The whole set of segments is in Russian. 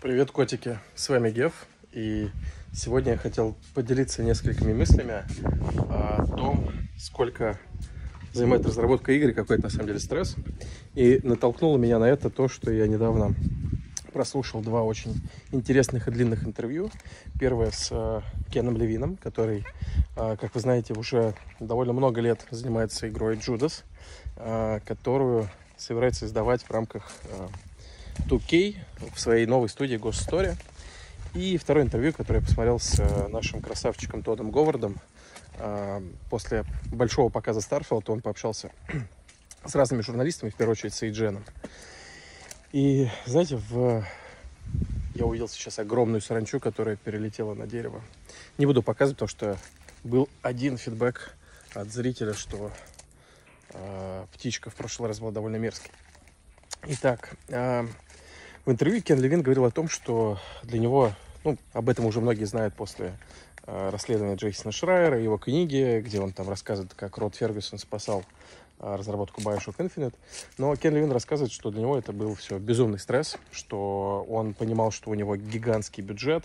Привет, котики! С вами Геф, и сегодня я хотел поделиться несколькими мыслями о том, сколько занимает разработка игры, какой это на самом деле стресс. И натолкнуло меня на это то, что я недавно прослушал два очень интересных и длинных интервью. Первое с Кеном Левином, который, как вы знаете, уже довольно много лет занимается игрой Judas, которую собирается издавать в рамках 2K в своей новой студии Ghost Story. И второе интервью, которое я посмотрел с нашим красавчиком Тоддом Говардом. После большого показа Starfield он пообщался с разными журналистами, в первую очередь с Aiden. И, знаете, я увидел сейчас огромную саранчу, которая перелетела на дерево. Не буду показывать, потому что был один фидбэк от зрителя, что птичка в прошлый раз была довольно мерзкой. Итак, в интервью Кен Левин говорил о том, что для него, об этом уже многие знают после расследования Джейсона Шрайера, его книги, где он там рассказывает, как Род Фергюсон спасал разработку BioShock Infinite. Но Кен Левин рассказывает, что для него это был все безумный стресс, что он понимал, что у него гигантский бюджет,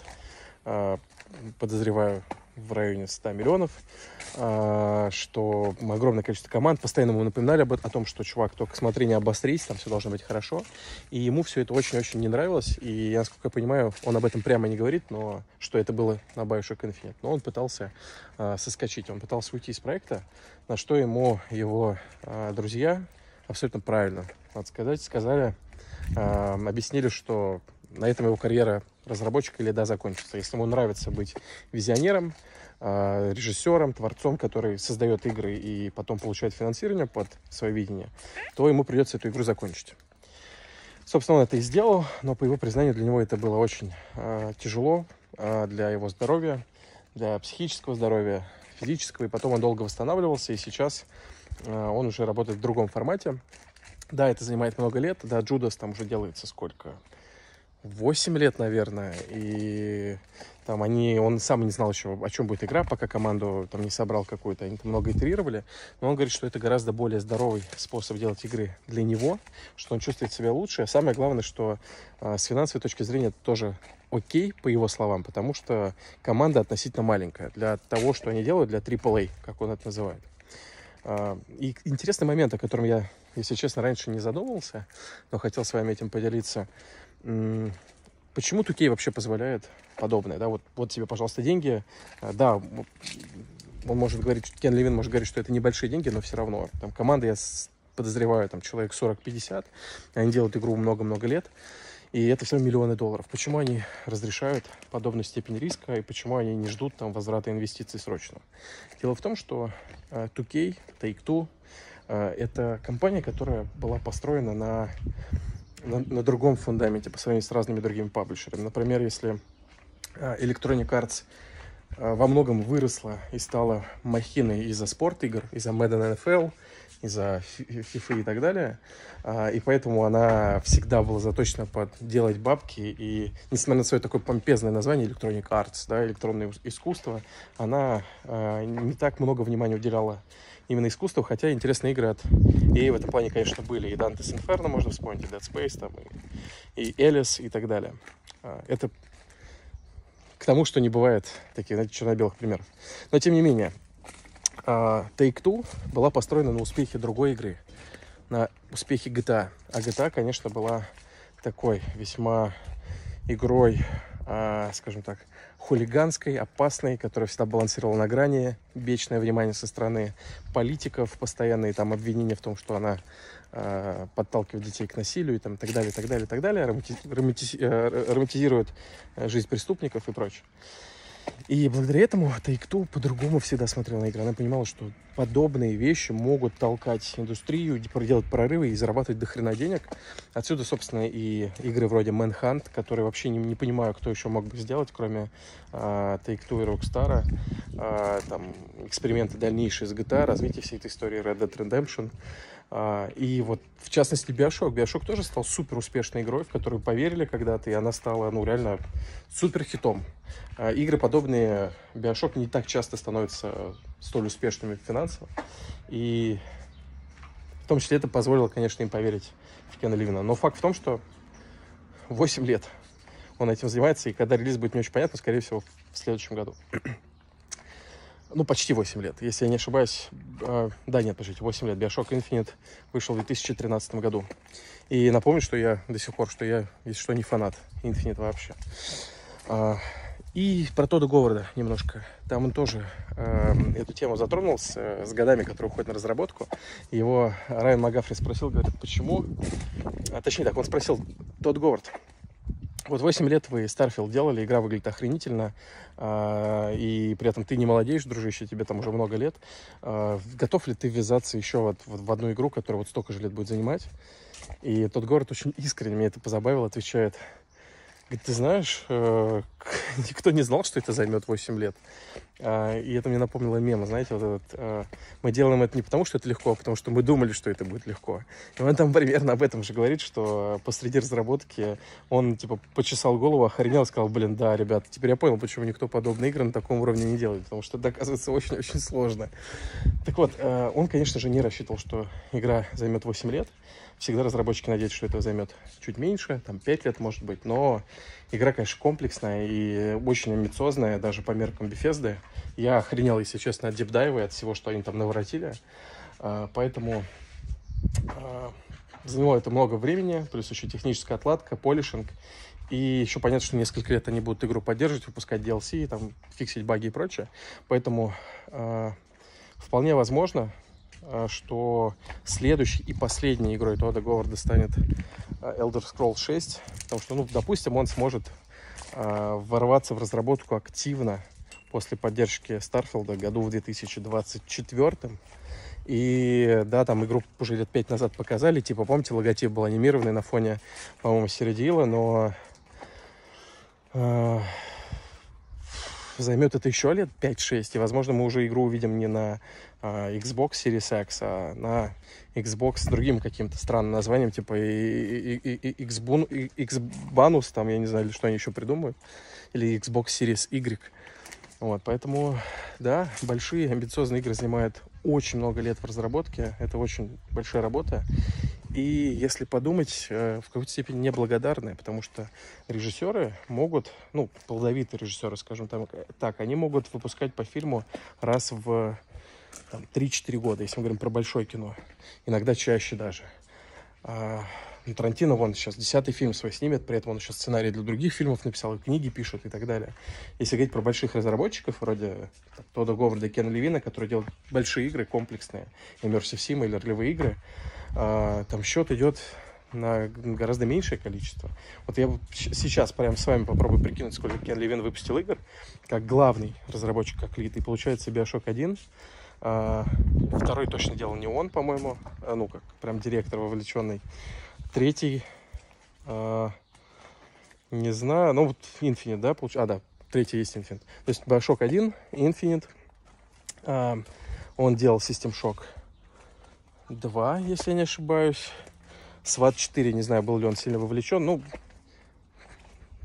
подозреваю, в районе 100 миллионов, что огромное количество команд. Постоянно ему напоминали о том, что, чувак, только смотри, не обострись, там все должно быть хорошо. И ему все это очень-очень не нравилось. И, насколько я понимаю, он об этом прямо не говорит, но что это было на BioShock Infinite. Но он пытался соскочить, он пытался уйти из проекта, на что ему его друзья абсолютно правильно, надо сказать, сказали, объяснили, что на этом его карьера разработчика или да закончится. Если ему нравится быть визионером, режиссером, творцом, который создает игры и потом получает финансирование под свое видение, то ему придется эту игру закончить. Собственно, он это и сделал, но по его признанию для него это было очень тяжело для его здоровья, для психического здоровья, физического. И потом он долго восстанавливался, и сейчас он уже работает в другом формате. Да, это занимает много лет. Да, Judas там уже делается сколько? 8 лет, наверное, и там он сам не знал еще, о чем будет игра, пока команду там не собрал какую-то, они там много итерировали, но он говорит, что это гораздо более здоровый способ делать игры для него, что он чувствует себя лучше, а самое главное, что с финансовой точки зрения это тоже окей, по его словам, потому что команда относительно маленькая для того, что они делают, для AAA, как он это называет. И интересный момент, о котором я, если честно, раньше не задумывался, но хотел с вами этим поделиться. Почему 2K вообще позволяет подобное? Да, вот тебе, пожалуйста, деньги. Да, он может говорить, Кен Левин может говорить, что это небольшие деньги, но все равно. Там команда, я подозреваю, там человек 40-50, они делают игру много-много лет, и это все миллионы долларов. Почему они разрешают подобную степень риска, и почему они не ждут там возврата инвестиций срочно? Дело в том, что 2K, Take-Two, это компания, которая была построена на другом фундаменте по сравнению с разными другими паблишерами. Например, если Electronic Arts во многом выросла и стала махиной из-за спорт-игр, из-за Madden NFL, из-за FIFA и так далее, и поэтому она всегда была заточена под делать бабки, и несмотря на свое такое помпезное название Electronic Arts, да, электронное искусство, она не так много внимания уделяла именно искусству, хотя интересные игры от EA в этом плане, конечно, были. И Dante's Inferno можно вспомнить, и Dead Space, там, и Alice и так далее. Это к тому, что не бывает таких, знаете, черно-белых примеров. Но, тем не менее, Take-Two была построена на успехе другой игры, на успехе GTA. А GTA, конечно, была такой весьма игрой, скажем так, хулиганской, опасной, которая всегда балансировала на грани, вечное внимание со стороны политиков, постоянные там обвинения в том, что она подталкивает детей к насилию и там, так далее, романтизирует жизнь преступников и прочее. И благодаря этому Take-Two по-другому всегда смотрела на игры. Она понимала, что подобные вещи могут толкать индустрию, делать прорывы и зарабатывать дохрена денег. Отсюда, собственно, и игры вроде Manhunt, которые вообще не понимаю, кто еще мог бы сделать, кроме Take-Two и Rockstar. Там эксперименты дальнейшие с GTA, развитие всей этой истории Red Dead Redemption. И вот, в частности, BioShock. BioShock тоже стал супер успешной игрой, в которую поверили когда-то, и она стала, реально супер хитом. Игры подобные BioShock не так часто становятся столь успешными финансово. И в том числе это позволило, конечно, им поверить в Кена Левина. Но факт в том, что 8 лет он этим занимается, и когда релиз будет не очень понятно, скорее всего, в следующем году. Ну, почти 8 лет, если я не ошибаюсь. Да, нет, подождите, 8 лет. BioShock Infinite вышел в 2013 году. И напомню, что я до сих пор, что я, если что, не фанат Infinite вообще. И про Тодда Говарда немножко. Там он тоже эту тему затронул с годами, которые уходят на разработку. Его Райан Магафри спросил, говорит, почему... А, точнее так, он спросил, Тодд Говард, вот 8 лет вы Starfield делали, игра выглядит охренительно, и при этом ты не молодеешь, дружище, тебе там уже много лет. Готов ли ты ввязаться еще в одну игру, которая вот столько же лет будет занимать? И Тодд Говард очень искренне, меня это позабавило, отвечает... Ты знаешь, никто не знал, что это займет 8 лет. И это мне напомнило мем, знаете, вот этот. Мы делаем это не потому, что это легко, а потому что мы думали, что это будет легко. И он там примерно об этом же говорит, что посреди разработки он, типа, почесал голову, охренел, сказал, блин, да, ребят, теперь я понял, почему никто подобные игры на таком уровне не делает, потому что это, оказывается, очень-очень сложно. Так вот, он, конечно же, не рассчитывал, что игра займет 8 лет. Всегда разработчики надеются, что это займет чуть меньше, там 5 лет, может быть, но игра, конечно, комплексная и очень амбициозная, даже по меркам Bethesda. Я охренел, если честно, от дипдайва и от всего, что они там наворотили, поэтому заняло это много времени, плюс еще техническая отладка, полишинг, и еще понятно, что несколько лет они будут игру поддерживать, выпускать DLC, там, фиксить баги и прочее, поэтому вполне возможно, что следующей и последней игрой Тодда Говарда станет Elder Scrolls 6, потому что, ну, допустим, он сможет ворваться в разработку активно после поддержки Starfield году в 2024. И, да, там игру уже лет 5 назад показали, типа, помните, логотип был анимированный на фоне, по-моему, Середила, но... займет это еще лет 5-6, и, возможно, мы уже игру увидим не на Xbox Series X, а на Xbox с другим каким-то странным названием, типа Xbonus, там, я не знаю, что они еще придумают, или Xbox Series Y. Вот, поэтому, да, большие амбициозные игры занимают очень много лет в разработке, это очень большая работа, и, если подумать, в какой-то степени неблагодарны, потому что режиссеры могут, ну, плодовитые режиссеры, скажем так, они могут выпускать по фильму раз в 3-4 года, если мы говорим про большое кино, иногда чаще даже. Тарантино, вон, сейчас 10-й фильм свой снимет, при этом он еще сценарий для других фильмов написал, книги пишет и так далее. Если говорить про больших разработчиков, вроде Тодда Говарда и Кена Левина, которые делают большие игры, комплексные, Immersive Sim или ролевые игры, там счет идет на гораздо меньшее количество. Вот я сейчас прямо с вами попробую прикинуть, сколько Кен Левин выпустил игр, как главный разработчик, как лид, и получается BioShock 1. Второй точно делал не он, по-моему, ну как, прям директор вовлеченный. Третий, не знаю, ну вот Infinite, да, получается, да, третий есть Infinite. То есть BioShock 1, Infinite, он делал System Shock 2, если я не ошибаюсь, SWAT 4, не знаю, был ли он сильно вовлечен, ну,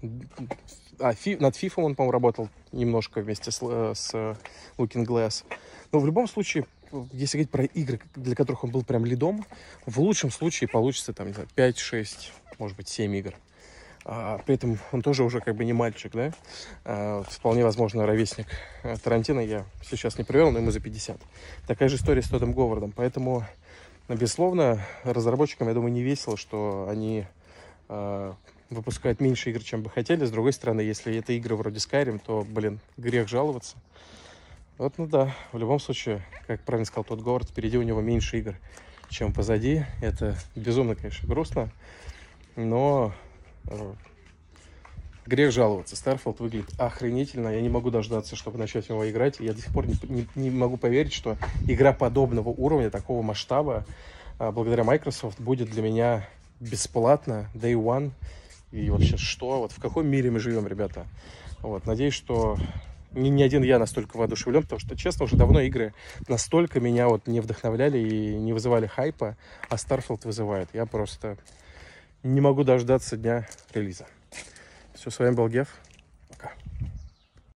над FIFA он, по-моему, работал немножко вместе с Looking Glass, но в любом случае, если говорить про игры, для которых он был прям лидом, в лучшем случае получится там, не знаю, 5-6, может быть, 7 игр. При этом он тоже уже как бы не мальчик, да? Вполне возможно, ровесник Тарантино, я сейчас не привел, но ему за 50. Такая же история с Тоддом Говардом. Поэтому, безусловно, разработчикам, я думаю, не весело, что они выпускают меньше игр, чем бы хотели. С другой стороны, если это игры вроде Skyrim, то, блин, грех жаловаться. Вот, ну да, в любом случае, как правильно сказал Тодд Говард, впереди у него меньше игр, чем позади. Это безумно, конечно, грустно, но грех жаловаться. Starfield выглядит охренительно, я не могу дождаться, чтобы начать в него играть. Я до сих пор не могу поверить, что игра подобного уровня, такого масштаба, благодаря Microsoft, будет для меня бесплатно, day one. И вообще, что? Вот в каком мире мы живем, ребята? Вот, надеюсь, что... Не один я настолько воодушевлен, потому что, честно, уже давно игры настолько меня вот не вдохновляли и не вызывали хайпа, а Starfield вызывает. Я просто не могу дождаться дня релиза. Все, с вами был Геф.